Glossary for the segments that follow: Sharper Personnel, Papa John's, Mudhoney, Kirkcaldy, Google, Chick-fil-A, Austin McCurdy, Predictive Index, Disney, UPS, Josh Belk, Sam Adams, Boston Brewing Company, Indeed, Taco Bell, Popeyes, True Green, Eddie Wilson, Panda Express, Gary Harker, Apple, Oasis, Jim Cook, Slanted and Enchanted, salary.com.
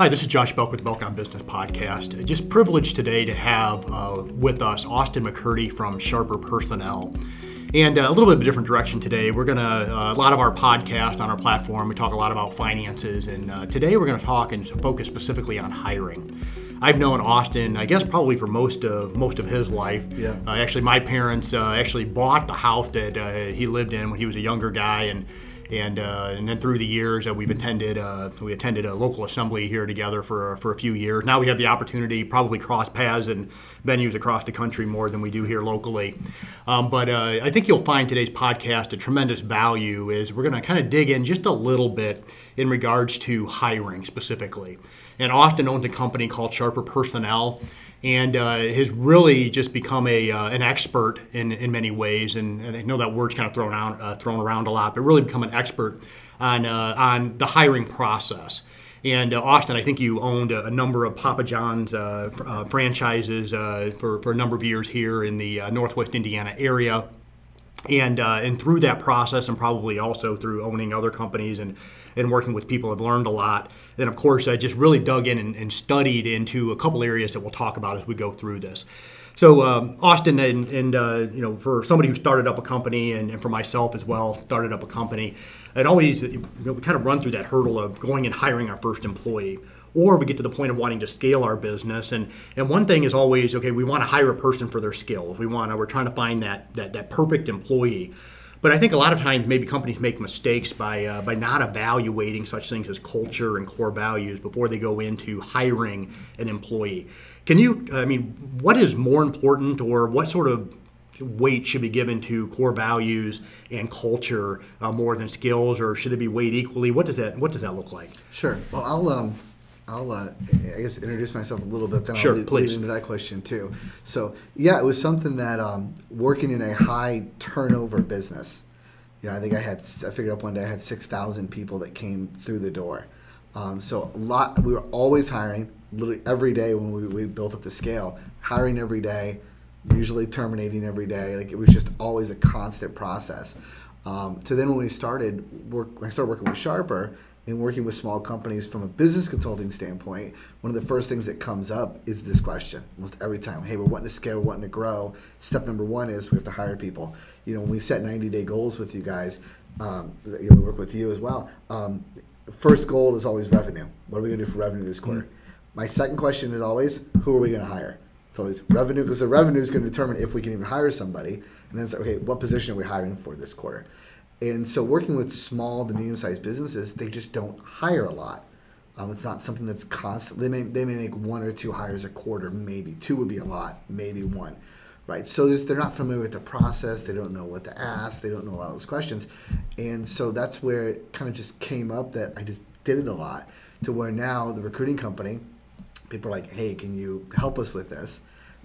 Hi, this is Josh Belk with the Belk on Business podcast. Just privileged today to have with us Austin McCurdy from Sharper Personnel. And a little bit of a different direction today. We're gonna, a lot of our podcast on our platform, we talk a lot about finances, and today we're gonna talk and focus specifically on hiring. I've known Austin, I guess probably for most of his life. Yeah. Actually, my parents actually bought the house that he lived in when he was a younger guy, and then through the years we attended a local assembly here together for a few years. Now we have the opportunity, probably cross paths and venues across the country more than we do here locally. But I think you'll find today's podcast a tremendous value. Is we're going to kind of dig in just a little bit in regards to hiring specifically. And Austin owns a company called Sharper Personnel, and has really just become an expert in many ways. And I know that word's kind of thrown around a lot, but really become an expert on the hiring process. And Austin, I think you owned a number of Papa John's franchises for a number of years here in the Northwest Indiana area. And through that process, and probably also through owning other companies and working with people, I've learned a lot. And of course, I just really dug in and studied into a couple areas that we'll talk about as we go through this. So Austin, and for somebody who started up a company, and for myself as well, started up a company, it always, we kind of run through that hurdle of going and hiring our first employee. Or we get to the point of wanting to scale our business, and one thing is always, okay, we want to hire a person for their skills. We're trying to find that perfect employee. But I think a lot of times maybe companies make mistakes by not evaluating such things as culture and core values before they go into hiring an employee. What is more important, or what sort of weight should be given to core values and culture more than skills, or should it be weighed equally? What does that look like? Sure. Well, I'll I guess introduce myself a little bit, then sure, I'll lead into that question too. So yeah, it was something that working in a high turnover business, I figured out one day I had 6,000 people that came through the door. So a lot, we were always hiring, literally every day when we built up the scale, hiring every day, usually terminating every day. Like, it was just always a constant process. So then when we I started working with Sharper, and working with small companies from a business consulting standpoint, one of the first things that comes up is this question almost every time. Hey, we're wanting to scale, we're wanting to grow. Step number one is we have to hire people. You know, when we set 90-day goals with you guys, we work with you as well. First goal is always revenue. What are we going to do for revenue this quarter? Mm-hmm. My second question is always, who are we going to hire? It's always revenue, because the revenue is going to determine if we can even hire somebody. And then it's like, okay, what position are we hiring for this quarter? And so working with small to medium-sized businesses, they just don't hire a lot. It's not something that's constant. They may make one or two hires a quarter, maybe. Two would be a lot, maybe one, right? So they're not familiar with the process. They don't know what to ask. They don't know a lot of those questions. And so that's where it kind of just came up that I just did it a lot, to where now the recruiting company, people are like, hey, can you help us with this?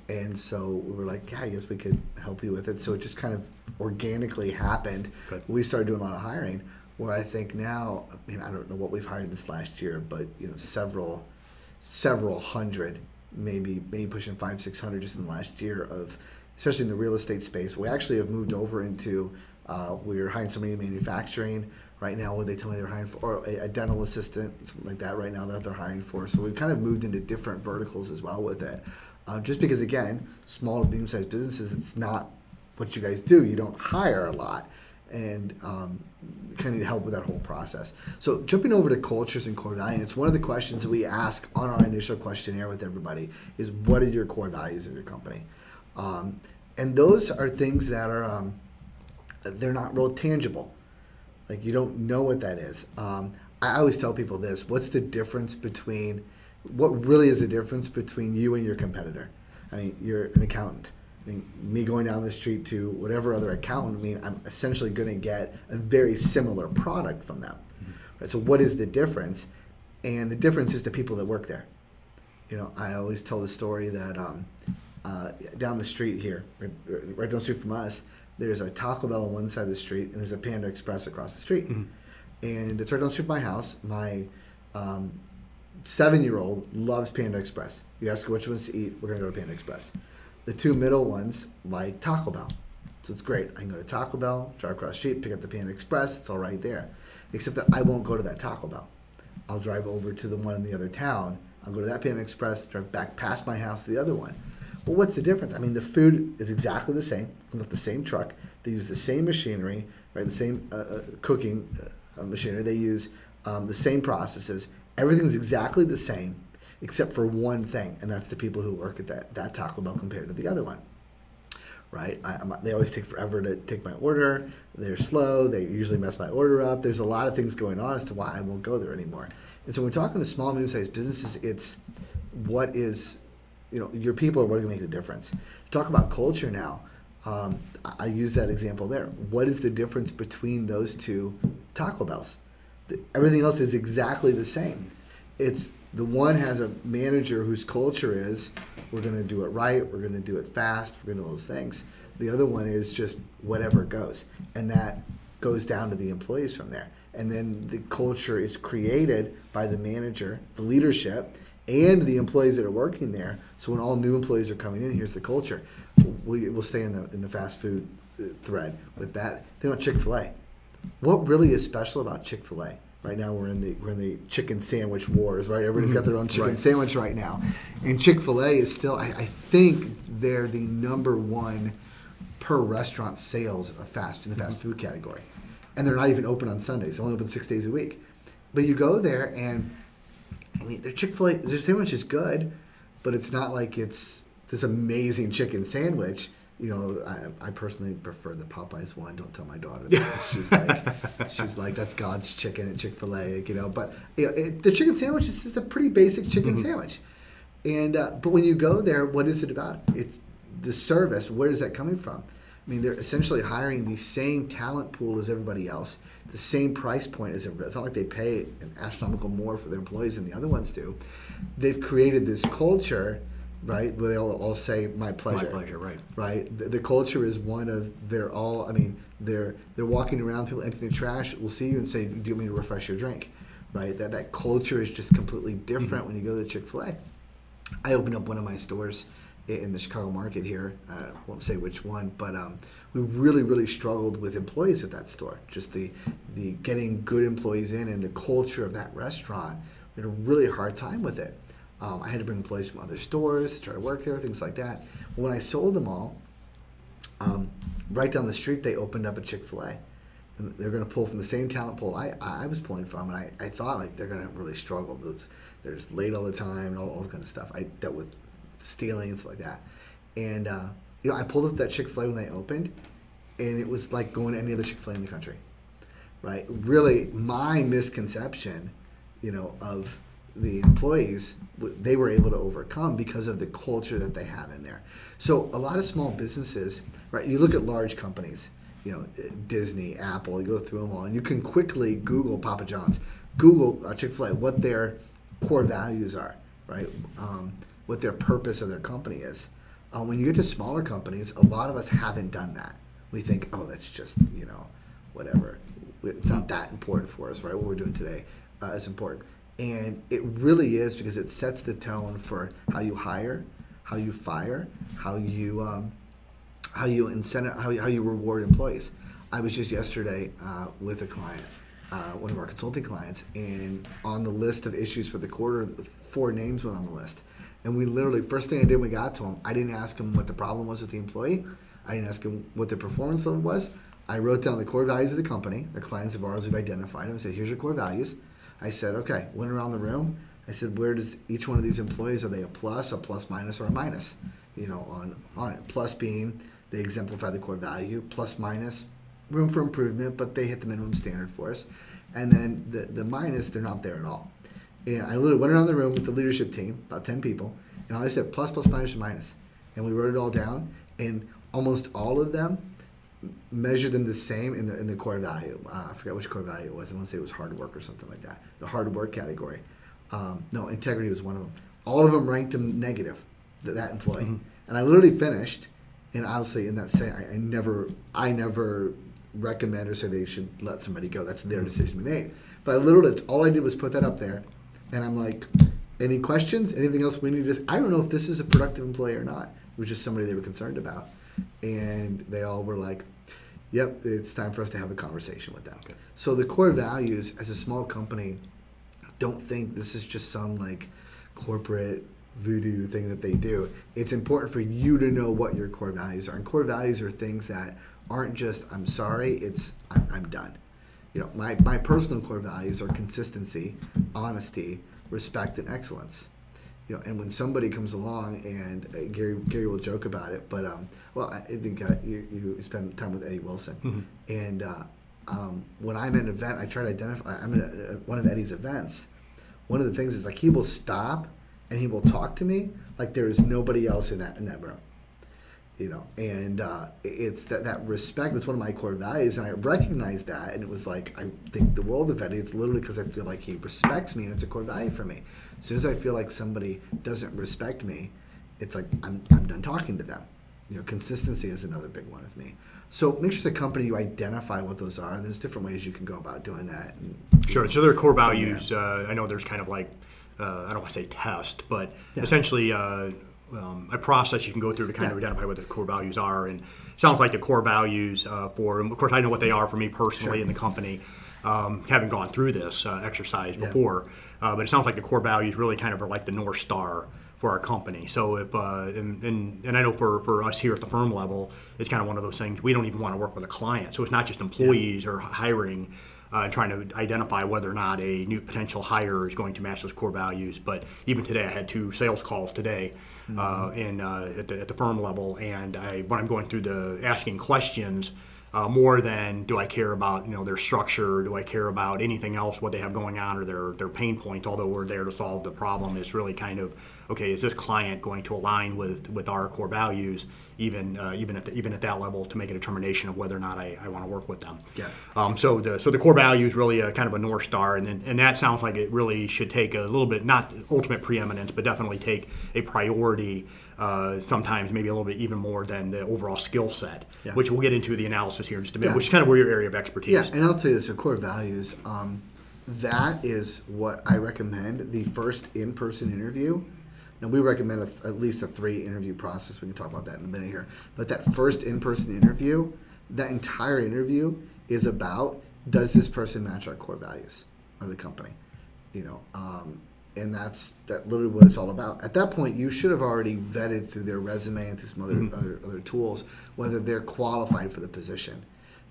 And so we were like, yeah, I guess we could help you with it. So it just kind of organically happened. Good. We started doing a lot of hiring, where I think now, I don't know what we've hired this last year, but several hundred, maybe pushing 500-600 just in the last year, of especially in the real estate space. We actually have moved over into we were hiring somebody in manufacturing right now. What they tell me they're hiring for, or a dental assistant, something like that right now that they're hiring for. So we've kind of moved into different verticals as well with it. Just because, again, small to medium-sized businesses, it's not what you guys do. You don't hire a lot, and kind of need help with that whole process. So jumping over to cultures and core values, it's one of the questions that we ask on our initial questionnaire with everybody is, what are your core values of your company? And those are things that are they're not real tangible. Like, you don't know what that is. I always tell people this. What really is the difference between you and your competitor? You're an accountant. Me going down the street to whatever other accountant, I'm essentially going to get a very similar product from them. Mm-hmm. Right, so what is the difference? And the difference is the people that work there. I always tell the story that down the street here, right down the street from us, there's a Taco Bell on one side of the street, and there's a Panda Express across the street. Mm-hmm. And it's right down the street from my house. My 7-year-old loves Panda Express. You ask her which ones to eat, we're going to go to Panda Express. The two middle ones like Taco Bell. So it's great. I can go to Taco Bell, drive across the street, pick up the Panda Express. It's all right there. Except that I won't go to that Taco Bell. I'll drive over to the one in the other town. I'll go to that Panda Express, drive back past my house to the other one. Well, what's the difference? I mean, the food is exactly the same. It's got the same truck. They use the same machinery, right? The same cooking machinery. They use the same processes. Everything's exactly the same except for one thing, and that's the people who work at that Taco Bell compared to the other one, right? They always take forever to take my order. They're slow. They usually mess my order up. There's a lot of things going on as to why I won't go there anymore. And so when we're talking to small, medium-sized businesses, it's what is, you know, your people are what can make the difference. Talk about culture now. I use that example there. What is the difference between those two Taco Bells? Everything else is exactly the same. It's the one has a manager whose culture is, we're going to do it right, we're going to do it fast, we're going to do all those things. The other one is just whatever goes. And that goes down to the employees from there. And then the culture is created by the manager, the leadership, and the employees that are working there. So when all new employees are coming in, here's the culture. We'll stay in the fast food thread with that. Think about Chick-fil-A. What really is special about Chick-fil-A? Right now we're in the chicken sandwich wars, right? Everybody's got their own chicken sandwich right now. And Chick-fil-A is still, I think they're the number one per restaurant sales of in the fast food category. And they're not even open on Sundays. They're only open 6 days a week. But you go there and, I mean, their Chick-fil-A, their sandwich is good, but it's not like it's this amazing chicken sandwich. You know, I personally prefer the Popeyes one. Don't tell my daughter that. She's like, that's God's chicken at Chick-fil-A, you know. But you know, the chicken sandwich is just a pretty basic chicken sandwich. And but when you go there, what is it about? It's the service. Where is that coming from? I mean, they're essentially hiring the same talent pool as everybody else, the same price point as everybody else. It's not like they pay an astronomical more for their employees than the other ones do. They've created this culture, right, where they all say, my pleasure. My pleasure, right. Right? The culture is one of, they're walking around, people emptying the trash will see you and say, do you want me to refresh your drink? Right? That culture is just completely different when you go to Chick-fil-A. I opened up one of my stores in the Chicago market here, I won't say which one, but we really, really struggled with employees at that store. Just the getting good employees in and the culture of that restaurant, we had a really hard time with it. I had to bring employees from other stores to try to work there, things like that. When I sold them all, right down the street they opened up a Chick-fil-A. And they're going to pull from the same talent pool I was pulling from, and I thought like they're going to really struggle. They're just late all the time and all that kind of stuff. I dealt with stealing and stuff like that, and you know, I pulled up that Chick-fil-A when they opened, and it was like going to any other Chick-fil-A in the country, right? Really, my misconception, you know, of the employees, they were able to overcome because of the culture that they have in there. So a lot of small businesses, right? You look at large companies, you know, Disney, Apple. You go through them all, and you can quickly Google Papa John's, Google Chick-fil-A, what their core values are, right? What their purpose of their company is. When you get to smaller companies, a lot of us haven't done that. We think, oh, that's just, you know, whatever. It's not that important for us, right? What we're doing today is important. And it really is, because it sets the tone for how you hire, how you fire, how you incentive, how you reward employees. I was just yesterday with a client, one of our consulting clients, and on the list of issues for the quarter, 4 names went on the list. And we literally, first thing I did when we got to him, I didn't ask him what the problem was with the employee. I didn't ask him what their performance level was. I wrote down the core values of the company, the clients of ours who've identified them. I said, here's your core values. I said, okay, went around the room. I said, where does each one of these employees, are they a plus minus, or a minus? You know, on it. Plus being they exemplify the core value, plus minus, room for improvement, but they hit the minimum standard for us. And then the minus, they're not there at all. And I literally went around the room with the leadership team, about 10 people, and I said plus, plus, minus, and minus. And we wrote it all down, and almost all of them measured them the same in the core value. I forgot which core value it was. I want to say it was hard work or something like that, the hard work category. No, integrity was one of them. All of them ranked them negative, that employee. And I literally finished, and obviously in that same, I never recommend or say they should let somebody go. That's their decision to be made. But I literally, all I did was put that up there. And I'm like, any questions? Anything else we need to I don't know if this is a productive employee or not. It was just somebody they were concerned about. And they all were like, yep, it's time for us to have a conversation with them. Okay. So the core values as a small company don't think this is just some like corporate voodoo thing that they do. It's important for you to know what your core values are. And core values are things that aren't just I'm sorry, it's I'm done. You know, my personal core values are consistency, honesty, respect, and excellence. You know, and when somebody comes along, and Gary will joke about it, but well, I think you spend time with Eddie Wilson, mm-hmm. and when I'm at an event, I try to identify. I'm at one of Eddie's events. One of the things is like he will stop and he will talk to me like there is nobody else in that room, you know. And it's that respect. That's one of my core values, and I recognized that. And it was like I think the world of Eddie. It's literally because I feel like he respects me, and it's a core value for me. As soon as I feel like somebody doesn't respect me, it's like I'm done talking to them. You know, consistency is another big one with me. So make sure as a company you identify what those are. There's different ways you can go about doing that. And, sure. So there are core values. I know there's kind of like, I don't want to say test, but essentially a process you can go through to kind of identify what the core values are. And it sounds like the core values for, of course, I know what they are for me personally and the company. Having gone through this exercise before, but it sounds like the core values really kind of are like the North Star for our company. So if and I know for us here at the firm level, it's kind of one of those things we don't even want to work with a client. So it's not just employees or hiring and trying to identify whether or not a new potential hire is going to match those core values. But even today, I had two sales calls today, at the firm level, and when I'm going through the asking questions. More than do I care about their structure, do I care about anything else, what they have going on, or their pain points, although we're there to solve the problem. It's really kind of, okay, is this client going to align with our core values, even at that level, to make a determination of whether or not I want to work with them. Yeah. So the core value is really a kind of a North Star, and that sounds like it really should take a little bit, not ultimate preeminence, but definitely take a priority. Sometimes maybe a little bit even more than the overall skill set, which we'll get into the analysis here in just a bit, which is kind of where your area of expertise. Yeah, and I'll tell you this, the core values, that is what I recommend the first in-person interview. And we recommend at least a 3-interview process. We can talk about that in a minute here. But that first in-person interview, that entire interview is about, does this person match our core values of the company? You know, and that's literally what it's all about. At that point, you should have already vetted through their resume and through some other tools whether they're qualified for the position.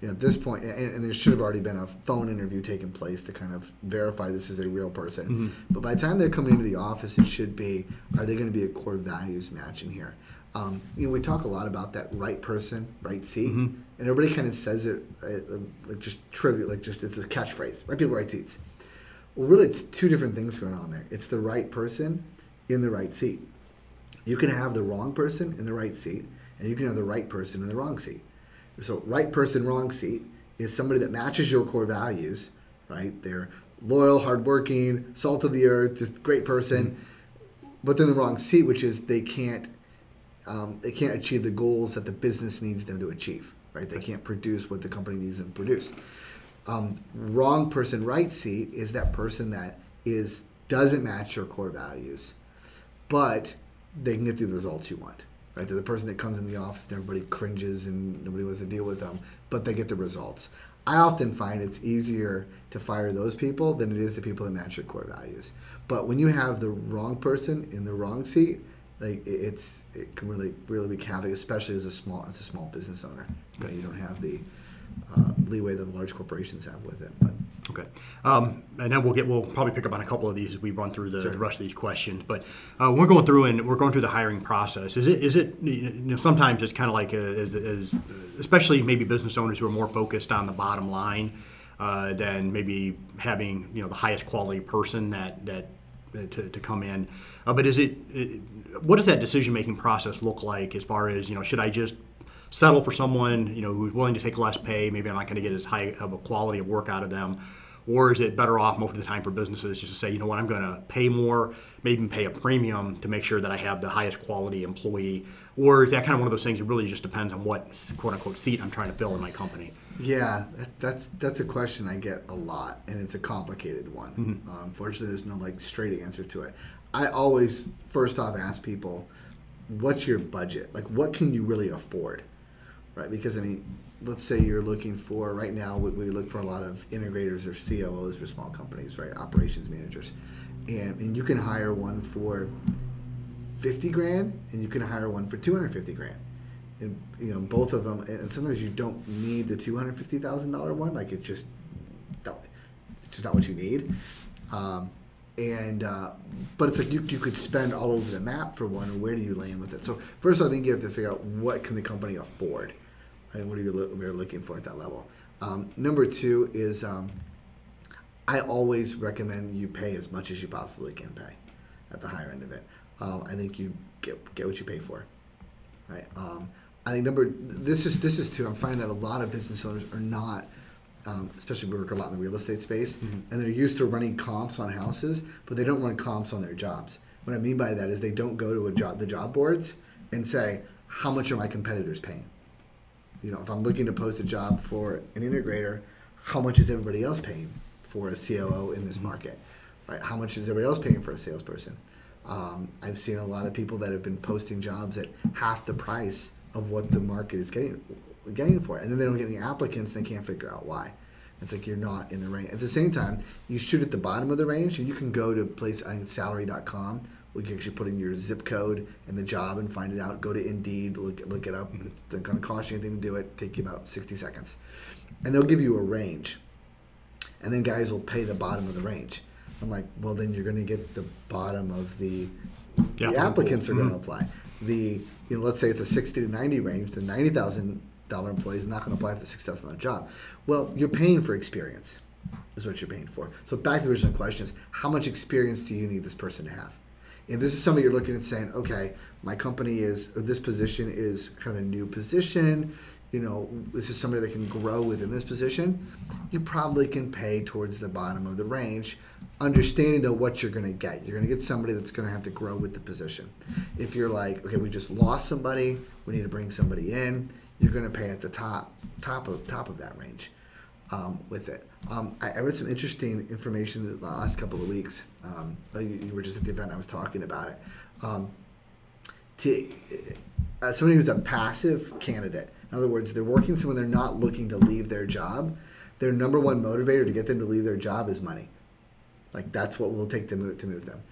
You know, at this point, and there should have already been a phone interview taking place to kind of verify this is a real person. Mm-hmm. But by the time they're coming into the office, it should be, are they going to be a core values match in here? You know, we talk a lot about that right person, right seat, and everybody kind of says it like just trivial, like just it's a catchphrase, right people, right seats. Well, really, it's two different things going on there. It's the right person in the right seat. You can have the wrong person in the right seat, and you can have the right person in the wrong seat. So right person, wrong seat is somebody that matches your core values, right? They're loyal, hardworking, salt of the earth, just great person. But then the wrong seat, which is they can't achieve the goals that the business needs them to achieve, right? They can't produce what the company needs them to produce. Wrong person, right seat is that person that doesn't match your core values, but they can get the results you want. Right? They're the person that comes in the office and everybody cringes and nobody wants to deal with them, but they get the results. I often find it's easier to fire those people than it is the people that match your core values. But when you have the wrong person in the wrong seat, like it can really be havoc, especially as a small business owner. Okay. You don't have the leeway that the large corporations have with it. But. Okay. And then we'll probably pick up on a couple of these as we run through the rest of these questions. But we're going through the hiring process. Is it sometimes it's kind of like especially maybe business owners who are more focused on the bottom line than maybe having the highest quality person to come in. But what does that decision making process look like as far as should I just settle for someone who's willing to take less pay, maybe I'm not going to get as high of a quality of work out of them, or is it better off most of the time for businesses just to say, you know what, I'm going to pay more, maybe even pay a premium to make sure that I have the highest quality employee, or is that kind of one of those things that really just depends on what quote-unquote seat I'm trying to fill in my company? Yeah, that's a question I get a lot, and it's a complicated one. Unfortunately, there's no straight answer to it. I always first off ask people, what's your budget? What can you really afford? Right, because I mean, let's say you're looking for, right now we look for a lot of integrators or COOs for small companies, right? Operations managers. And you can hire one for $50,000 and you can hire one for $250,000. And you know, both of them, and sometimes you don't need the $250,000 one, like it's just not what you need. But it's like you could spend all over the map for one, and where do you land with it? So first, I think you have to figure out what can the company afford, and what are you looking for at that level. Number two is I always recommend you pay as much as you possibly can pay at the higher end of it. I think you get what you pay for, right? I think this is two. I'm finding that a lot of business owners are not. Especially we work a lot in the real estate space, mm-hmm. and they're used to running comps on houses, but they don't run comps on their jobs. What I mean by that is they don't go to the job boards and say, how much are my competitors paying? You know, if I'm looking to post a job for an integrator, how much is everybody else paying for a COO in this market? Right? How much is everybody else paying for a salesperson? I've seen a lot of people that have been posting jobs at half the price of what the market is getting for it, and then they don't get any applicants and they can't figure out why. It's like you're not in the range. At the same time, you shoot at the bottom of the range, and you can go to a place, I think salary.com, where you can actually put in your zip code and the job and find it out. Go to Indeed, look it up. It's not going to cost you anything to do it. Take you about 60 seconds. And they'll give you a range. And then guys will pay the bottom of the range. I'm like, well, then you're going to get the bottom of the applicants are going to apply. Let's say it's a 60 to 90 range, the $90,000 employee is not going to apply for the $6,000 job. Well, you're paying for experience is what you're paying for. So back to the original question is, how much experience do you need this person to have? If this is somebody you're looking at saying, okay, my company is, or this position is kind of a new position, you know, this is somebody that can grow within this position, you probably can pay towards the bottom of the range, understanding though what you're going to get. You're going to get somebody that's going to have to grow with the position. If you're like, okay, we just lost somebody, we need to bring somebody in, you're going to pay at the top of that range with it. I read some interesting information in the last couple of weeks. You were just at the event I was talking about it. As somebody who's a passive candidate, in other words, they're working someone they're not looking to leave their job, their number one motivator to get them to leave their job is money. Like that's what will take to move them.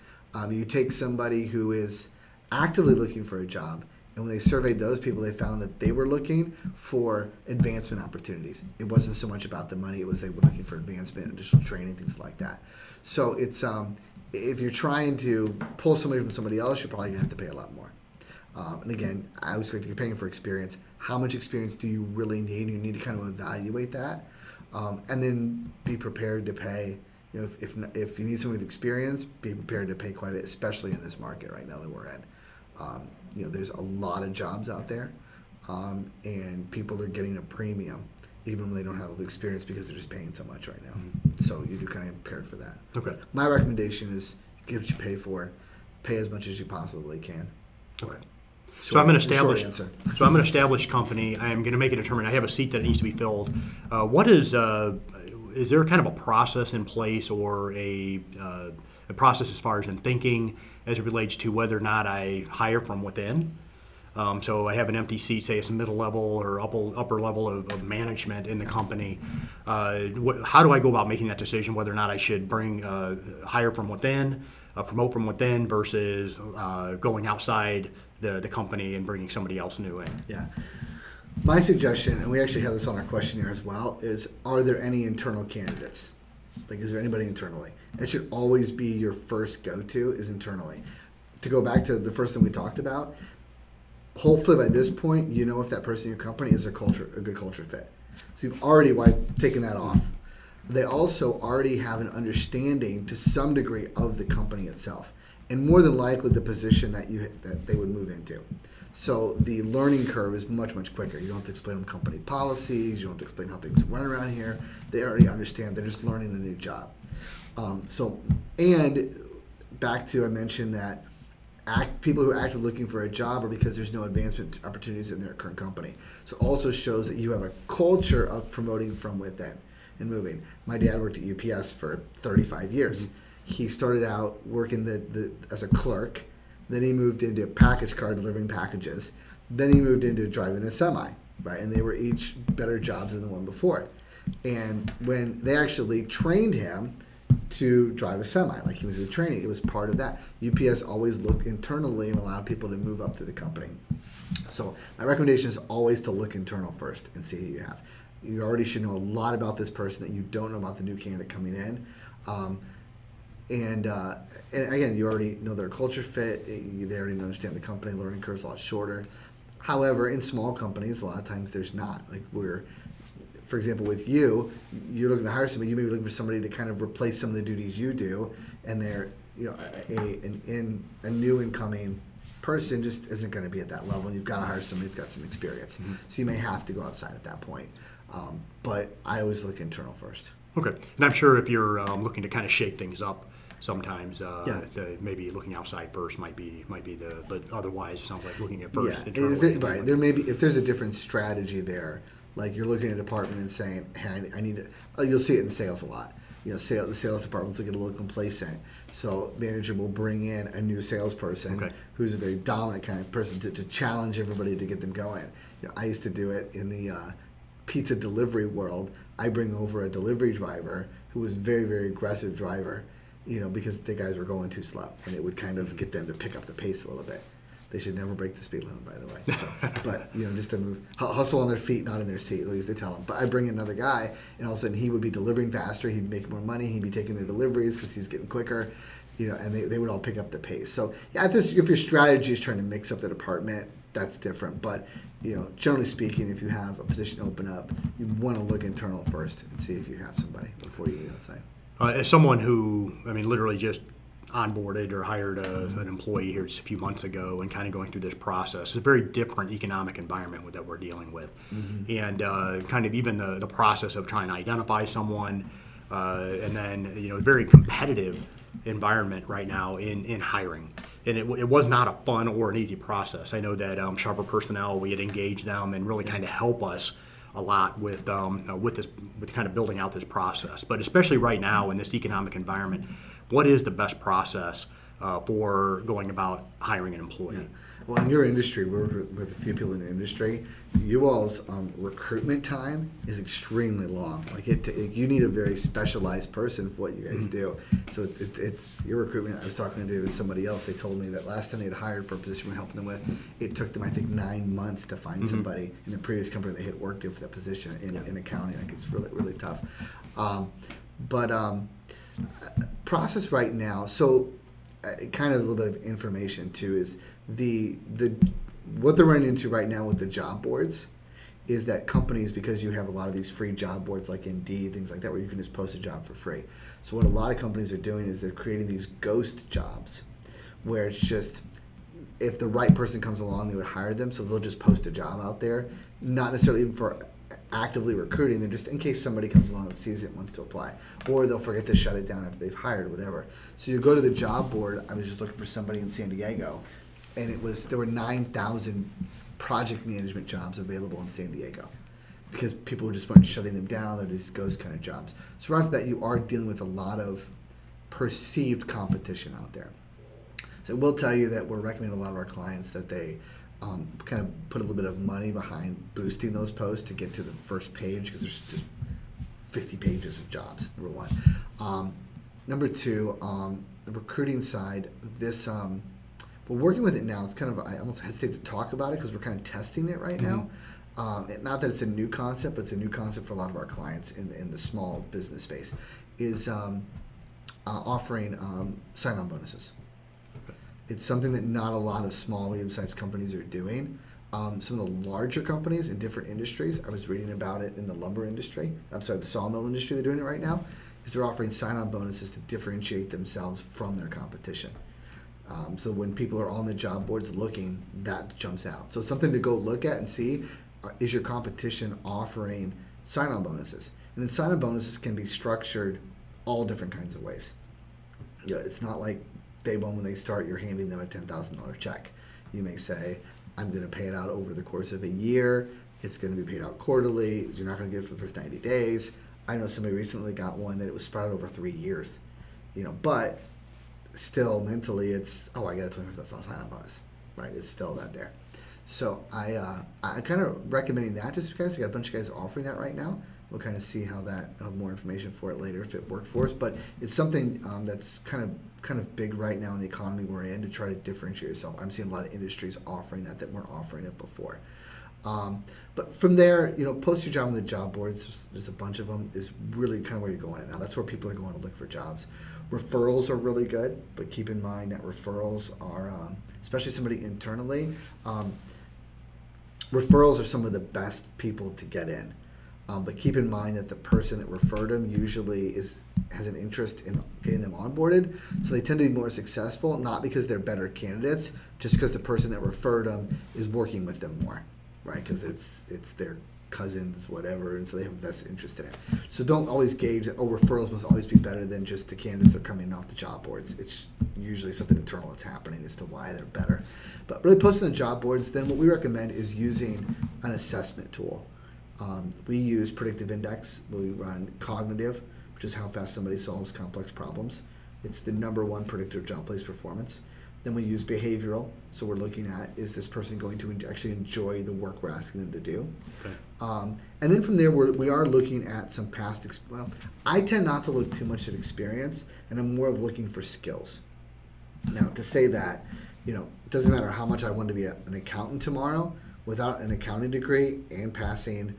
You take somebody who is actively looking for a job, and when they surveyed those people, they found that they were looking for advancement opportunities. It wasn't so much about the money; it was they were looking for advancement, additional training, things like that. So it's if you're trying to pull somebody from somebody else, you're probably gonna have to pay a lot more. And again, I was going to be paying for experience. How much experience do you really need? You need to kind of evaluate that, and then be prepared to pay. You know, if you need someone with experience, be prepared to pay quite a bit, especially in this market right now that we're in. You know, there's a lot of jobs out there, and people are getting a premium even when they don't have the experience because they're just paying so much right now. Mm-hmm. So you're kind of prepared for that. Okay. My recommendation is get what you pay for, pay as much as you possibly can. Okay. So I'm an established. So I'm an established company. I am going to make a determination. I have a seat that needs to be filled. What is there kind of a process in place or a process as far as in thinking as it relates to whether or not I hire from within? So I have an empty seat, say it's a middle level or upper level of management in the company. How do I go about making that decision whether or not I should hire from within, promote from within versus going outside the company and bringing somebody else new in? Yeah. My suggestion, and we actually have this on our questionnaire as well, is are there any internal candidates? Like, is there anybody internally? It should always be your first go-to is internally. To go back to the first thing we talked about, hopefully by this point, you know if that person in your company is a good culture fit. So you've already taken that off. They also already have an understanding to some degree of the company itself, and more than likely the position that they would move into. So the learning curve is much, much quicker. You don't have to explain them company policies. You don't have to explain how things run around here. They already understand. They're just learning a new job. And back to I mentioned that people who are actively looking for a job are because there's no advancement opportunities in their current company. So it also shows that you have a culture of promoting from within and moving. My dad worked at UPS for 35 years. Mm-hmm. He started out working as a clerk. Then he moved into a package car delivering packages. Then he moved into driving a semi. right? And they were each better jobs than the one before. And when they actually trained him to drive a semi, like he was in training, it was part of that. UPS always looked internally and allowed people to move up to the company. So my recommendation is always to look internal first and see who you have. You already should know a lot about this person that you don't know about the new candidate coming in. And again, you already know their culture fit. They already understand the company. Learning curve is a lot shorter. However, in small companies, a lot of times there's not. Like we're, for example, with you, you're looking to hire somebody. You may be looking for somebody to kind of replace some of the duties you do, and they're, you know, a new incoming person just isn't going to be at that level. And you've got to hire somebody that's got some experience. Mm-hmm. So you may have to go outside at that point. But I always look internal first. Okay, and I'm sure if you're looking to kind of shake things up, sometimes maybe looking outside first might be the, but otherwise it sounds like looking at first. Yeah, right. There may be, if there's a different strategy there, like you're looking at a department and saying, "Hey, I need to." You'll see it in sales a lot. You know, the sales departments will get a little complacent, so the manager will bring in a new salesperson who's a very dominant kind of person to challenge everybody to get them going. You know, I used to do it in the pizza delivery world. I bring over a delivery driver who was very, very aggressive driver, you know, because the guys were going too slow, and it would kind of get them to pick up the pace a little bit. They should never break the speed limit, by the way. So, but, you know, just to move, hustle on their feet, not in their seat, at least they tell them. But I bring another guy, and all of a sudden he would be delivering faster, he'd make more money, he'd be taking their deliveries because he's getting quicker, you know, and they would all pick up the pace. So, yeah, if your strategy is trying to mix up the department, that's different. But, you know, generally speaking, if you have a position open up, you want to look internal first and see if you have somebody before you go outside. As someone who, I mean, literally just onboarded or hired an employee here just a few months ago and kind of going through this process, it's a very different economic environment that we're dealing with. Mm-hmm. And kind of even the process of trying to identify someone and then, you know, very competitive environment right now in hiring. And it was not a fun or an easy process. I know that Sharper Personnel, we had engaged them and really kind of help us a lot with kind of building out this process. But especially right now in this economic environment, what is the best process for going about hiring an employee? Yeah. Well, in your industry, we're with a few people in the industry, you all's recruitment time is extremely long. Like you need a very specialized person for what you guys do. So it's your recruitment. I was talking to somebody else. They told me that last time they had hired for a position we're helping them with, it took them, I think, 9 months to find somebody. In the previous company, they had worked there for that position in accounting. Like it's really, really tough. Process right now, so kind of a little bit of information too is what they're running into right now with the job boards is that companies, because you have a lot of these free job boards like Indeed, things like that, where you can just post a job for free. So what a lot of companies are doing is they're creating these ghost jobs where it's just if the right person comes along, they would hire them. So they'll just post a job out there, not necessarily even for actively recruiting. They're just in case somebody comes along and sees it and wants to apply, or they'll forget to shut it down after they've hired, whatever. So you go to the job board. I was just looking for somebody in San Diego, and there were 9,000 project management jobs available in San Diego because people just weren't shutting them down. They're these ghost kind of jobs. So right off the bat, you are dealing with a lot of perceived competition out there. So we'll tell you that we're recommending a lot of our clients that they kind of put a little bit of money behind boosting those posts to get to the first page because there's just 50 pages of jobs, number one. Number two, the recruiting side, we're working with it now. It's kind of, I almost hesitate to talk about it because we're kind of testing it right now. Not that it's a new concept, but it's a new concept for a lot of our clients in the small business space, is offering sign-on bonuses. It's something that not a lot of small, medium-sized companies are doing. Some of the larger companies in different industries, I was reading about it in the lumber industry. I'm sorry, the sawmill industry, they're doing it right now, is they're offering sign-on bonuses to differentiate themselves from their competition. So when people are on the job boards looking, that jumps out. So it's something to go look at and see, is your competition offering sign-on bonuses? And then sign-on bonuses can be structured all different kinds of ways. Yeah, it's not like day one when they start, you're handing them a $10,000 check. You may say, I'm going to pay it out over the course of a year. It's going to be paid out quarterly. You're not going to get it for the first 90 days. I know somebody recently got one that it was spread over 3 years. You know, but still mentally it's, I got a $25,000 sign-on bonus, right? It's still that there. So I kind of recommending that just because I got a bunch of guys offering that right now. We'll kind of see how that. I'll have more information for it later if it worked for us. But it's something that's kind of big right now in the economy we're in to try to differentiate yourself. I'm seeing a lot of industries offering that weren't offering it before. But from there, post your job on the job boards. There's a bunch of them. Is really kind of where you're going now. That's where people are going to look for jobs. Referrals are really good, but keep in mind that referrals are, especially somebody internally, referrals are some of the best people to get in. But keep in mind that the person that referred them usually has an interest in getting them onboarded, so they tend to be more successful, not because they're better candidates, just because the person that referred them is working with them more, right? Because it's their cousins, whatever, and so they have a vested interest in it. So don't always gauge that, referrals must always be better than just the candidates that are coming off the job boards. It's usually something internal that's happening as to why they're better. But really posting the job boards, then what we recommend is using an assessment tool. We use Predictive Index. We run cognitive, which is how fast somebody solves complex problems. It's the #1 predictor of job place performance. Then we use behavioral. So we're looking at, is this person going to actually enjoy the work we're asking them to do? Okay. And then from there, we are looking at some past experience. Well, I tend not to look too much at experience, and I'm more of looking for skills. Now, to say that, it doesn't matter how much I want to be an accountant tomorrow, without an accounting degree and passing,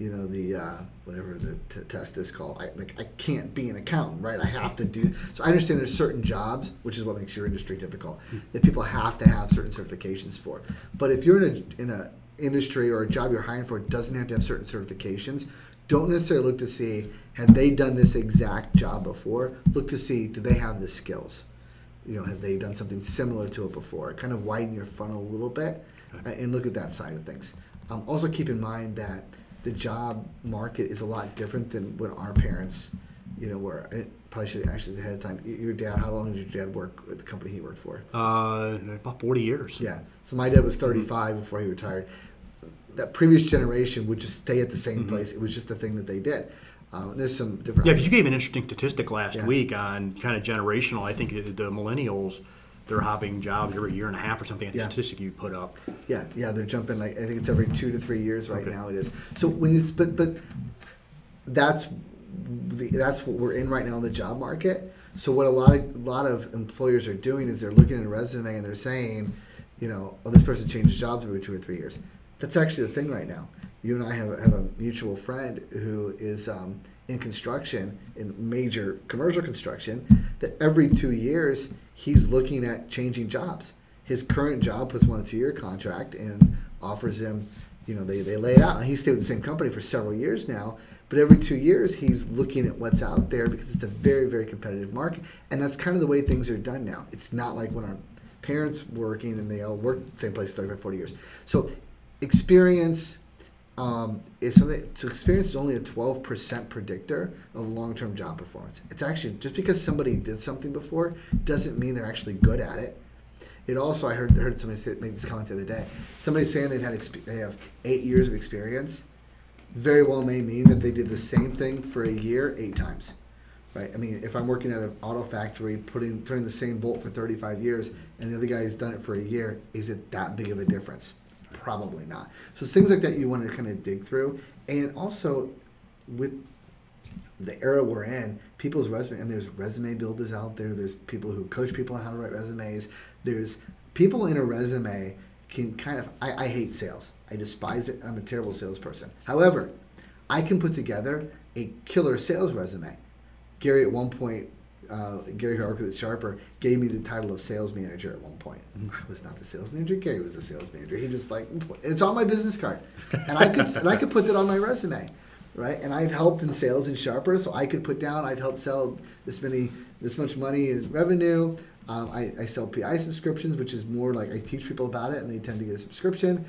the whatever the test is called, I can't be an accountant, right? I have to do. So I understand there's certain jobs, which is what makes your industry difficult, that people have to have certain certifications for. But if you're in a industry or a job you're hiring for doesn't have to have certain certifications, don't necessarily look to see have they done this exact job before. Look to see do they have the skills. Have they done something similar to it before? Kind of widen your funnel a little bit and look at that side of things. Also keep in mind that the job market is a lot different than when our parents, were. I probably should have asked this ahead of time. Your dad, how long did your dad work at the company he worked for? About 40 years. Yeah. So my dad was 35 before he retired. That previous generation would just stay at the same place. It was just the thing that they did. There's some different. Yeah, because you gave an interesting statistic last week on kind of generational. I think the millennials, they're hopping jobs every year and a half or something. The statistic you put up. Yeah, they're jumping. Like I think it's every 2 to 3 years right now. It is. So when you but that's what we're in right now in the job market. So what a lot of employers are doing is they're looking at a resume and they're saying, this person changes jobs every 2 or 3 years. That's actually the thing right now. You and I have a mutual friend who is in construction, in major commercial construction, that every 2 years he's looking at changing jobs. His current job puts him on a 2-year contract and offers him, they lay it out. And he stayed with the same company for several years now, but every 2 years he's looking at what's out there because it's a very, very competitive market. And that's kind of the way things are done now. It's not like when our parents working and they all worked at the same place 35, 40 years. So experience... is something. So experience is only a 12% predictor of long-term job performance. It's actually just because somebody did something before doesn't mean they're actually good at it. It also, I heard somebody make this comment the other day. Somebody saying they have 8 years of experience, very well may mean that they did the same thing for a year 8 times, right? I mean, if I'm working at an auto factory, turning the same bolt for 35 years, and the other guy has done it for a year, is it that big of a difference? Probably not. So it's things like that you want to kind of dig through. And also, with the era we're in, people's resume, and there's resume builders out there. There's people who coach people on how to write resumes. There's people in a resume can kind of, I hate sales. I despise it. I'm a terrible salesperson. However, I can put together a killer sales resume. Gary, at one point, Gary Harker at Sharper gave me the title of sales manager at one point. I was not the sales manager. Gary was the sales manager. He just it's on my business card. And I could and I could put that on my resume, right? And I've helped in sales in Sharper, so I could put down, I've helped sell this much money in revenue. I sell PI subscriptions, which is more like I teach people about it and they tend to get a subscription.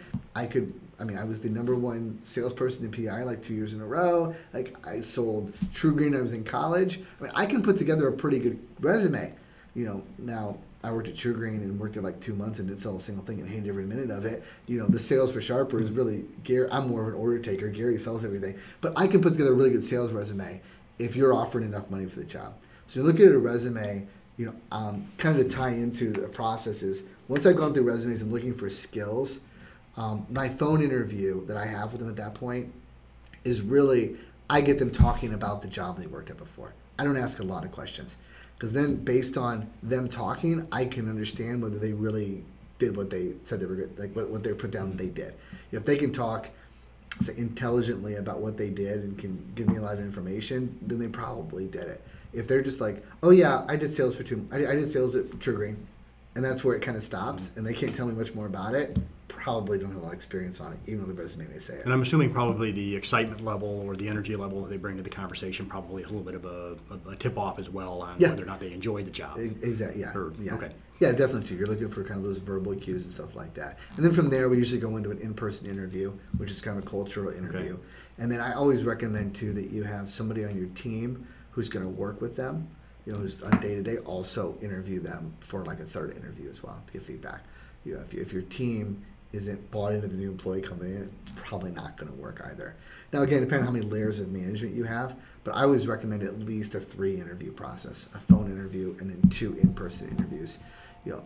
I was the #1 salesperson in PI like 2 years in a row. Like I sold True Green when I was in college. I can put together a pretty good resume. Now I worked at True Green and worked there like 2 months and didn't sell a single thing and hated every minute of it. The sales for Sharper is really, Gary, I'm more of an order taker. Gary sells everything. But I can put together a really good sales resume if you're offering enough money for the job. So you look at a resume, kind of to tie into the process is once I've gone through resumes, I'm looking for skills. My phone interview that I have with them at that point is really, I get them talking about the job they worked at before. I don't ask a lot of questions, because then based on them talking, I can understand whether they really did what they said they were good, like what they put down that they did. If they can talk intelligently about what they did and can give me a lot of information, then they probably did it. If they're just like, oh yeah, I did sales for I did sales at True Green, and that's where it kind of stops, and they can't tell me much more about it, probably don't have a lot of experience on it, even though the resume may say it. And I'm assuming probably the excitement level or the energy level that they bring to the conversation probably is a little bit of a tip-off as well on whether or not they enjoy the job. Exactly, yeah. Okay. Yeah, definitely too. You're looking for kind of those verbal cues and stuff like that. And then from there, we usually go into an in-person interview, which is kind of a cultural interview. Okay. And then I always recommend too that you have somebody on your team who's going to work with them, you know, who's on day-to-day, also interview them for like a third interview as well to get feedback. You know, if your team isn't bought into the new employee coming in, it's probably not going to work either. Now, again, depending on how many layers of management you have, but I always recommend at least a 3-interview process, a phone interview, and then 2 in-person interviews. You know,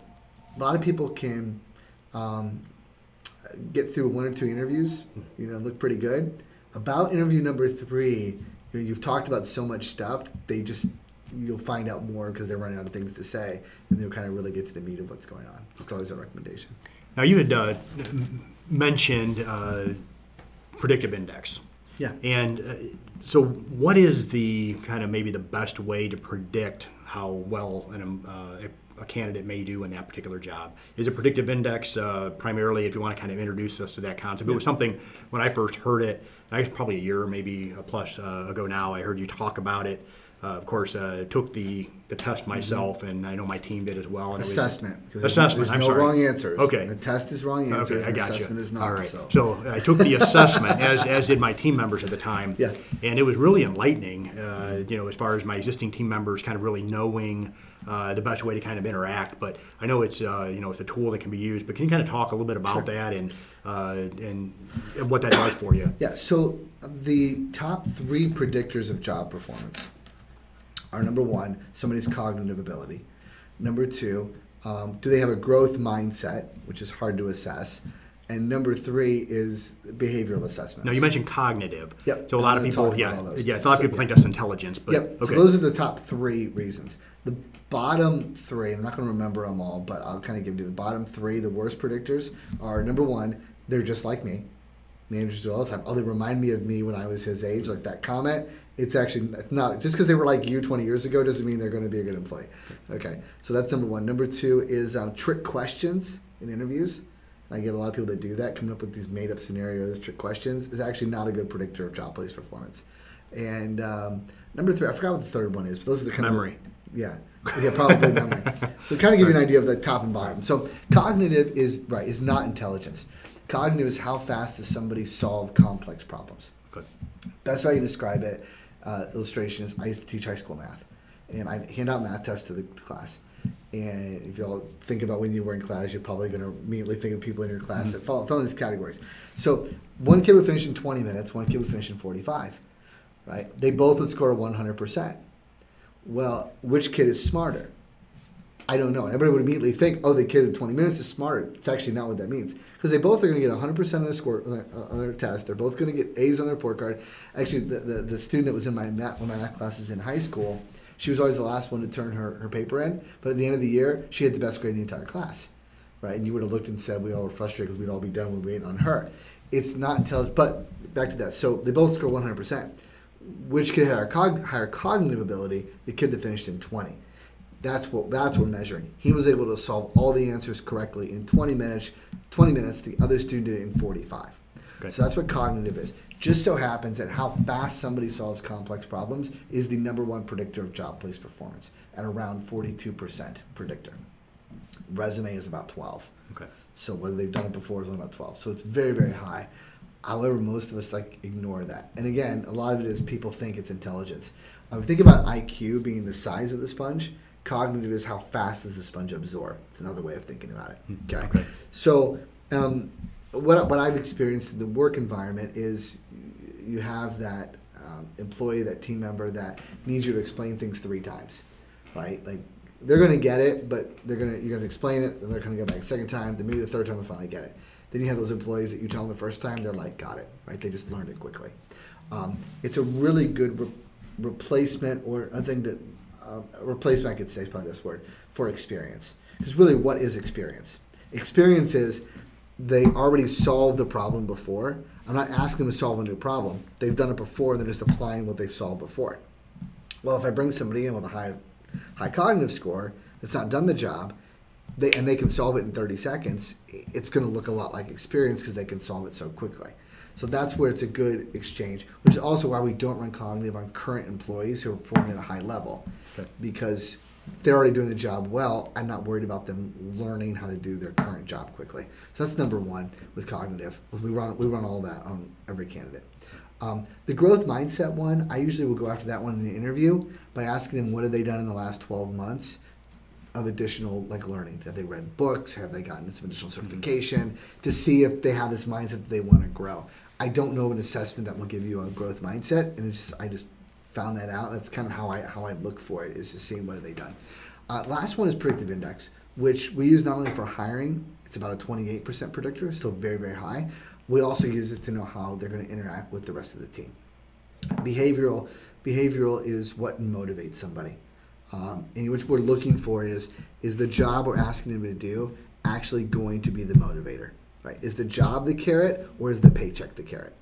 a lot of people can get through 1 or 2 interviews, you know, look pretty good. About interview number 3, you know, you've talked about so much stuff, they just, you'll find out more because they're running out of things to say, and they'll kind of really get to the meat of what's going on. It's always a recommendation. Now, you had mentioned Predictive Index. Yeah. And so what is the kind of maybe the best way to predict how well a candidate may do in that particular job? Is a Predictive Index primarily, if you want to kind of introduce us to that concept? Yeah. It was something, when I first heard it, I guess probably a year, maybe a plus ago now, I heard you talk about it. Of course, took the test myself, and I know my team did as well. And assessment. There's no wrong answers. Okay. And the test is wrong answers. Okay, I got you. Assessment is not. All right. So I took the assessment, as did my team members at the time. Yeah. And it was really enlightening, you know, as far as my existing team members kind of really knowing the best way to kind of interact. But I know it's, you know, it's a tool that can be used. But can you kind of talk a little bit about that and what that does for you? Yeah. So the top 3 predictors of job performance are, number 1, somebody's cognitive ability. Number 2, do they have a growth mindset, which is hard to assess. And number 3 is behavioral assessments. Now, you mentioned cognitive. Yep. So a lot of people, so a lot of people think that's intelligence. But, yep. Okay. So those are the top 3 reasons. The bottom 3, I'm not going to remember them all, but I'll kind of give you the bottom 3. The worst predictors are, number 1, they're just like me. Managers do all the time. Oh, they remind me of me when I was his age, like that comment. It's actually not, just because they were like you 20 years ago doesn't mean they're going to be a good employee. Okay, so that's number 1. Number 2 is trick questions in interviews. And I get a lot of people that do that, coming up with these made up scenarios, trick questions, is actually not a good predictor of job place performance. And number 3, I forgot what the third one is, but those are the kind memory. Yeah, probably memory. So kind of give you an idea of the top and bottom. So cognitive is not intelligence. Cognitive is how fast does somebody solve complex problems. Good. Best way I can describe it, illustration is I used to teach high school math. And I'd hand out math tests to the class. And if you all think about when you were in class, you're probably going to immediately think of people in your class that fell in these categories. So one kid would finish in 20 minutes, one kid would finish in 45. Right? They both would score 100%. Well, which kid is smarter? I don't know. And everybody would immediately think, oh, the kid in 20 minutes is smarter. It's actually not what that means. Because they both are going to get 100% of the score on their test. They're both going to get A's on their report card. Actually, the student that was in one of my math classes in high school, she was always the last one to turn her paper in. But at the end of the year, she had the best grade in the entire class. Right? And you would have looked and said we all were frustrated because we'd all be done with waiting on her. It's not intelligent. But back to that. So they both score 100%. Which kid had higher cognitive ability? The kid that finished in 20. That's what we're measuring. He was able to solve all the answers correctly in 20 minutes, the other student did it in 45. Okay. So that's what cognitive is. Just so happens that how fast somebody solves complex problems is the number 1 predictor of job place performance at around 42% predictor. Resume is about 12. Okay. So whether they've done it before is only about 12. So it's very, very high. However, most of us ignore that. And again, a lot of it is people think it's intelligence. If you think about IQ being the size of the sponge, cognitive is how fast does the sponge absorb. It's another way of thinking about it. Okay. So what I've experienced in the work environment is you have that employee, that team member that needs you to explain things 3 times, right? Like they're going to get it, but you're going to explain it, and they're going to go back a second time. Then maybe the third time they finally get it. Then you have those employees that you tell them the first time, they're like, got it, right? They just learned it quickly. It's a really good replacement, or a thing that, replacement I could say is probably this word, for experience. Because really, what is experience? Experience is they already solved the problem before. I'm not asking them to solve a new problem. They've done it before, they're just applying what they've solved before. Well, if I bring somebody in with a high cognitive score that's not done the job, and they can solve it in 30 seconds, it's going to look a lot like experience because they can solve it so quickly. So that's where it's a good exchange, which is also why we don't run cognitive on current employees who are performing at a high level, because they're already doing the job well. I'm not worried about them learning how to do their current job quickly. So that's number one with cognitive. We run all that on every candidate. The growth mindset one, I usually will go after that one in an interview by asking them what have they done in the last 12 months of additional learning. Have they read books? Have they gotten some additional certification to see if they have this mindset that they want to grow? I don't know an assessment that will give you a growth mindset, and I just found that out. That's kind of how I look for it, is just seeing what have they done. Last one is Predictive Index, which we use not only for hiring. It's about a 28% predictor, it's still very, very high. We also use it to know how they're going to interact with the rest of the team. Behavioral is what motivates somebody. And what we're looking for is the job we're asking them to do actually going to be the motivator, right? Is the job the carrot or is the paycheck the carrot,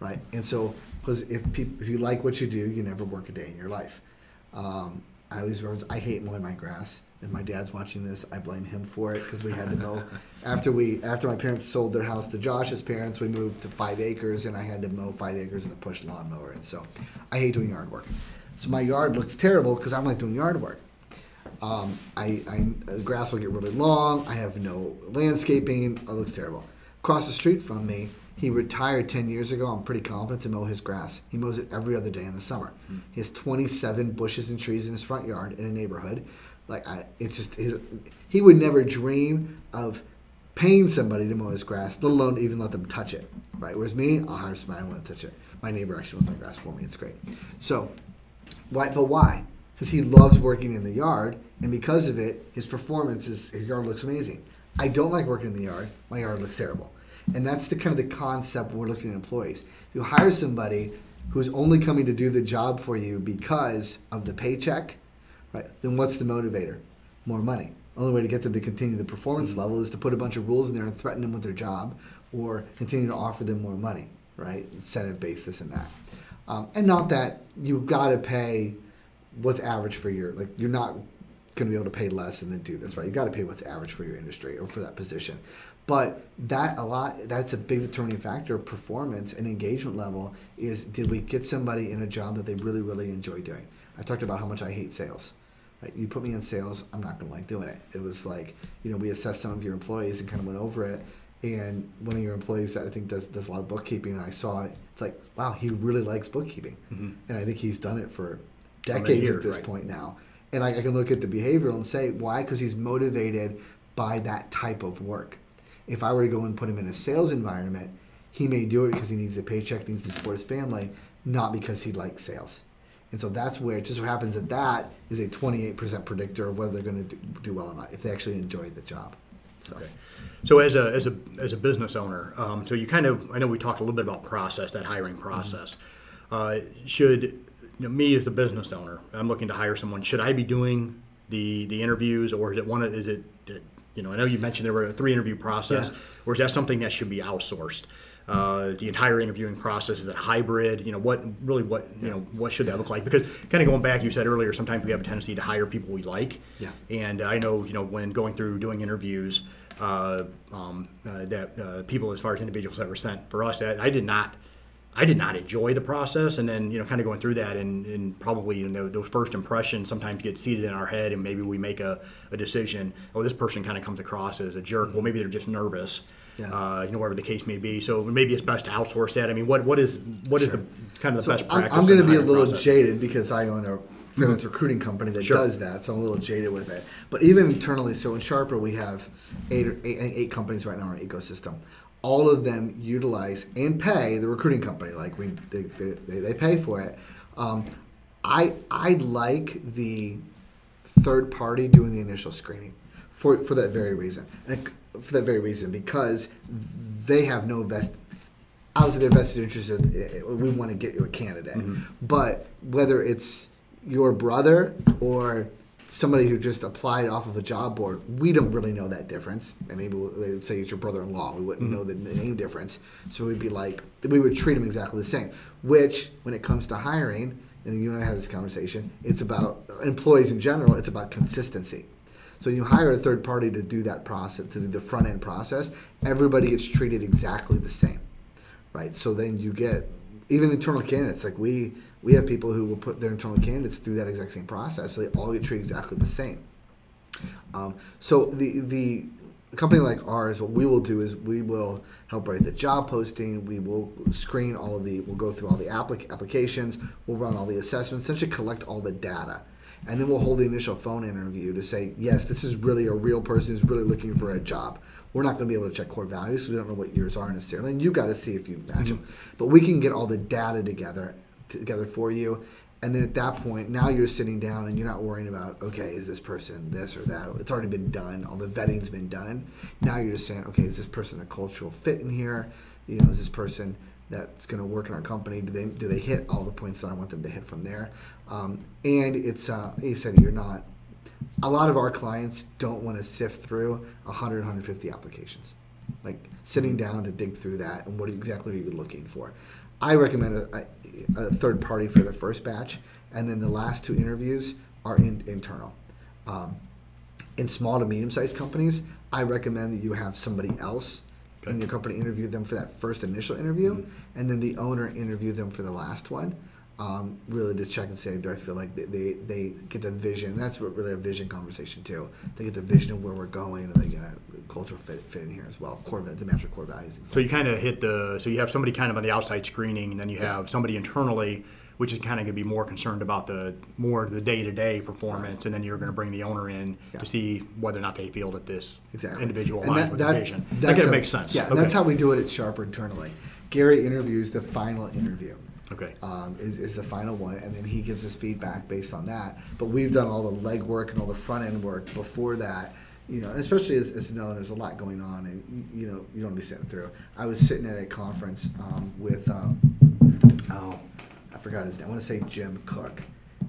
right? And so, because if you like what you do, you never work a day in your life. I always remember, I hate mowing my grass. And my dad's watching this, I blame him for it, because we had to mow. After my parents sold their house to Josh's parents, we moved to 5 acres, and I had to mow 5 acres with a push lawnmower. And so I hate doing yard work. So my yard looks terrible because I don't like doing yard work. The grass will get really long. I have no landscaping. It looks terrible. Across the street from me, he retired 10 years ago. I'm pretty confident to mow his grass. He mows it every other day in the summer. He has 27 bushes and trees in his front yard in a neighborhood. He would never dream of paying somebody to mow his grass, let alone even let them touch it, right? Whereas me, I'll hire somebody, I don't want to touch it. My neighbor actually mows my grass for me. It's great. So, why? Because he loves working in the yard, and because of it, his yard looks amazing. I don't like working in the yard. My yard looks terrible. And that's the kind of the concept we're looking at employees. If you hire somebody who's only coming to do the job for you because of the paycheck, right, then what's the motivator? More money. The only way to get them to continue the performance level is to put a bunch of rules in there and threaten them with their job, or continue to offer them more money, right? Incentive based, this and that. And not that you've got to pay what's average for your, like, you're not going to be able to pay less and then do this, right? You've got to pay what's average for your industry or for that position. But that's a big determining factor of performance and engagement level is, did we get somebody in a job that they really, really enjoy doing? I talked about how much I hate sales. You put me in sales, I'm not going to like doing it. It was like, we assessed some of your employees and kind of went over it. And one of your employees that I think does a lot of bookkeeping, and I saw it. It's like, wow, he really likes bookkeeping. And I think he's done it for decades at this point now. And I can look at the behavioral and say, why? Because he's motivated by that type of work. If I were to go and put him in a sales environment, he may do it because he needs the paycheck, needs to support his family, not because he likes sales. And so that's where it just so happens that is a 28% predictor of whether they're going to do well or not, if they actually enjoy the job. So, okay. So as a business owner, so you kind of, I know we talked a little bit about process, that hiring process. Me as the business owner, I'm looking to hire someone. Should I be doing the interviews, or is it one of, I know you mentioned there were a 3-interview process, or is that something that should be outsourced? The entire interviewing process, is it hybrid? What should that look like? Because kind of going back, you said earlier, sometimes we have a tendency to hire people we like. Yeah. And I know, when going through doing interviews, people as far as individuals that were sent for us, I did not enjoy the process. And then, kind of going through that and probably, those first impressions sometimes get seated in our head, and maybe we make a decision, oh, this person kind of comes across as a jerk. Well, maybe they're just nervous, whatever the case may be. So maybe it's best to outsource that. I mean, what is the kind of the best practice? I'm going to be a little jaded because I own a freelance recruiting company that does that. So I'm a little jaded with it. But even internally, so in Sharper, we have eight companies right now in our ecosystem. All of them utilize and pay the recruiting company. Like they pay for it. I like the third party doing the initial screening. for that very reason. And for that very reason, because they have no vested. Obviously, their vested interest is we want to get you a candidate. Mm-hmm. But whether it's your brother or somebody who just applied off of a job board, we don't really know that difference. And maybe we would say it's your brother-in-law. We wouldn't know the name difference. So we'd be like, we would treat them exactly the same. Which, when it comes to hiring, and you and I had this conversation, it's about employees in general, it's about consistency. So you hire a third party to do that process, to do the front-end process, everybody gets treated exactly the same, right? So then you get, even internal candidates, like we have people who will put their internal candidates through that exact same process, so they all get treated exactly the same. So the company like ours, what we will do is we will help write the job posting, we will screen all of the, we'll go through all the applications, we'll run all the assessments, essentially collect all the data. And then we'll hold the initial phone interview to say, yes, this is really a real person who's really looking for a job. We're not going to be able to check core values, so we don't know what yours are necessarily. And you've got to see if you match them. But we can get all the data together for you. And then at that point, now you're sitting down and you're not worrying about, okay, is this person this or that? It's already been done. All the vetting's been done. Now you're just saying, okay, is this person a cultural fit in here? You know, is this person that's going to work in our company? Do they hit all the points that I want them to hit from there? And it's he said you're not. A lot of our clients don't want to sift through 100, 150 applications. Like sitting down to dig through that and what exactly are you looking for? I recommend a third party for the first batch, and then the last two interviews are internal. In small to medium-sized companies, I recommend that you have somebody else in your company interview them for that first initial interview, and then the owner interview them for the last one, really to check and say, do I feel like they get the vision? That's what really a vision conversation too. They get the vision of where we're going, and they get a cultural fit in here as well, the match of core values. So you kind of so you have somebody kind of on the outside screening, and then you have somebody internally, which is kind of going to be more concerned about the day-to-day performance, and then you're going to bring the owner in to see whether or not they feel that this individual aligns with the vision. That kind of makes sense. Yeah, that's how we do it at Sharper internally. Gary interviews the final interview. Okay. Is the final one, and then he gives us feedback based on that. But we've done all the legwork and all the front-end work before that. You know, especially as known, there's a lot going on, and you know you don't want to be sitting through. I was sitting at a conference with I forgot his name. I want to say Jim Cook,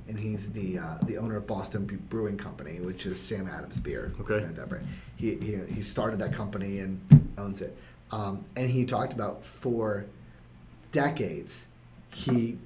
and he's the owner of Boston Brewing Company, which is Sam Adams beer. Okay, that brand. He started that company and owns it. And he talked about for decades he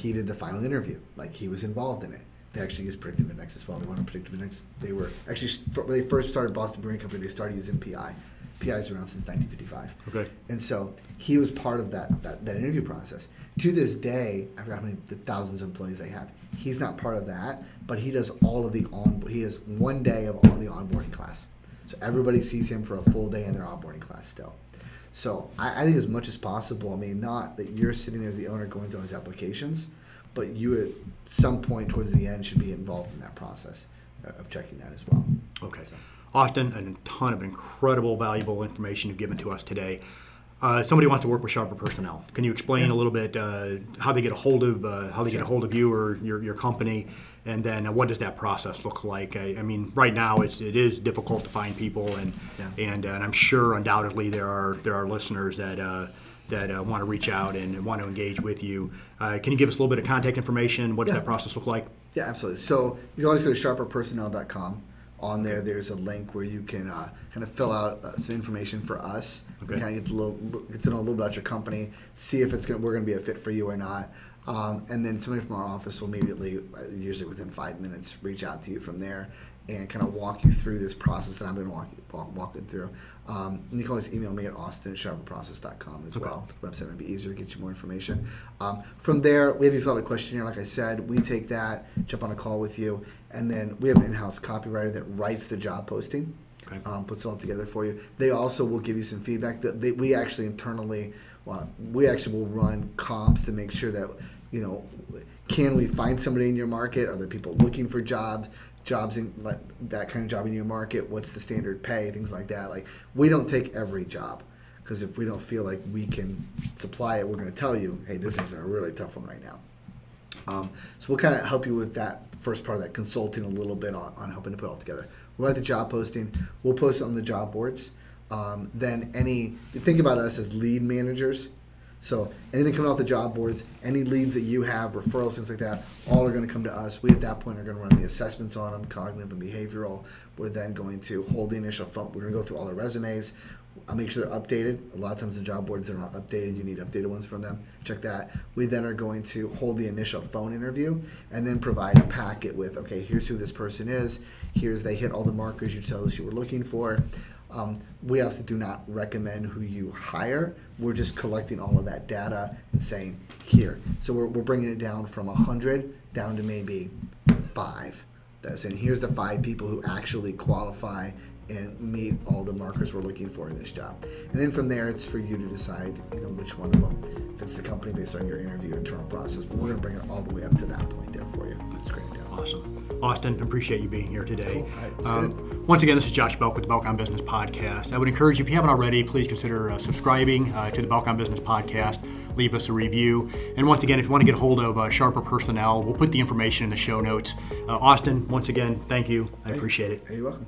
did the final interview, like he was involved in it. They actually use Predictive Index as well. They wanted Predictive Index. They were actually when they first started Boston Brewing Company, they started using PI. PI's around since 1955. Okay. And so he was part of that interview process. To this day, I forgot how many thousands of employees they have. He's not part of that, but he does all of the onboard. He has one day of all the onboarding class. So everybody sees him for a full day in their onboarding class still. So I think as much as possible, I mean, not that you're sitting there as the owner going through those applications, but you at some point towards the end should be involved in that process of checking that as well. Okay. So. Austin, a ton of incredible, valuable information you've given to us today. Somebody wants to work with Sharper Personnel. Can you explain a little bit how they get a hold of you or your company, and then what does that process look like? I mean, right now it is difficult to find people, and I'm sure undoubtedly there are listeners that want to reach out and want to engage with you. Can you give us a little bit of contact information? What does that process look like? Yeah, absolutely. So you can always go to sharperpersonnel.com. On there, there's a link where you can kind of fill out some information for us. Okay. Kind of get to know a little bit about your company, see if we're going to be a fit for you or not. And then somebody from our office will immediately, usually within 5 minutes, reach out to you from there and kind of walk you through this process that I'm going to walk it through. And you can always email me at austin@sharperprocess.com as well. The website might be easier to get you more information. From there, we have you fill out a questionnaire, like I said. We take that, jump on a call with you, and then we have an in-house copywriter that writes the job posting, puts it all together for you. They also will give you some feedback. We actually internally, will run comps to make sure that, you know, can we find somebody in your market? Are there people looking for jobs in like that kind of job in your market? What's the standard pay? Things like that. Like, we don't take every job, because if we don't feel like we can supply it, we're going to tell you, hey, this is a really tough one right now. So we'll kind of help you with that first part of that, consulting a little bit on helping to put it all together. We'll write the job posting. We'll post it on the job boards. Then think about us as lead managers. So anything coming off the job boards, any leads that you have, referrals, things like that, all are going to come to us. We, at that point, are going to run the assessments on them, cognitive and behavioral. We're then going to hold the initial phone. We're going to go through all their resumes. I'll make sure they're updated. A lot of times the job boards are not updated. You need updated ones from them. Check that. We then are going to hold the initial phone interview and then provide a packet with, okay, here's who this person is. Here's they hit all the markers you told us you were looking for. We also do not recommend who you hire. We're just collecting all of that data and saying, here. So we're bringing it down from 100 down to maybe 5. That's in. Here's the 5 people who actually qualify and meet all the markers we're looking for in this job. And then from there, it's for you to decide, which one of them fits the company based on your interview internal process. But we're going to bring it all the way up to that point there for you. That's great. Awesome. Austin, appreciate you being here today. Cool. Once again, this is Josh Belk with the Belk on Business Podcast. I would encourage you, if you haven't already, please consider subscribing to the Belk on Business Podcast. Leave us a review. And once again, if you want to get a hold of Sharper Personnel, we'll put the information in the show notes. Austin, once again, thank you. I appreciate it. You're welcome.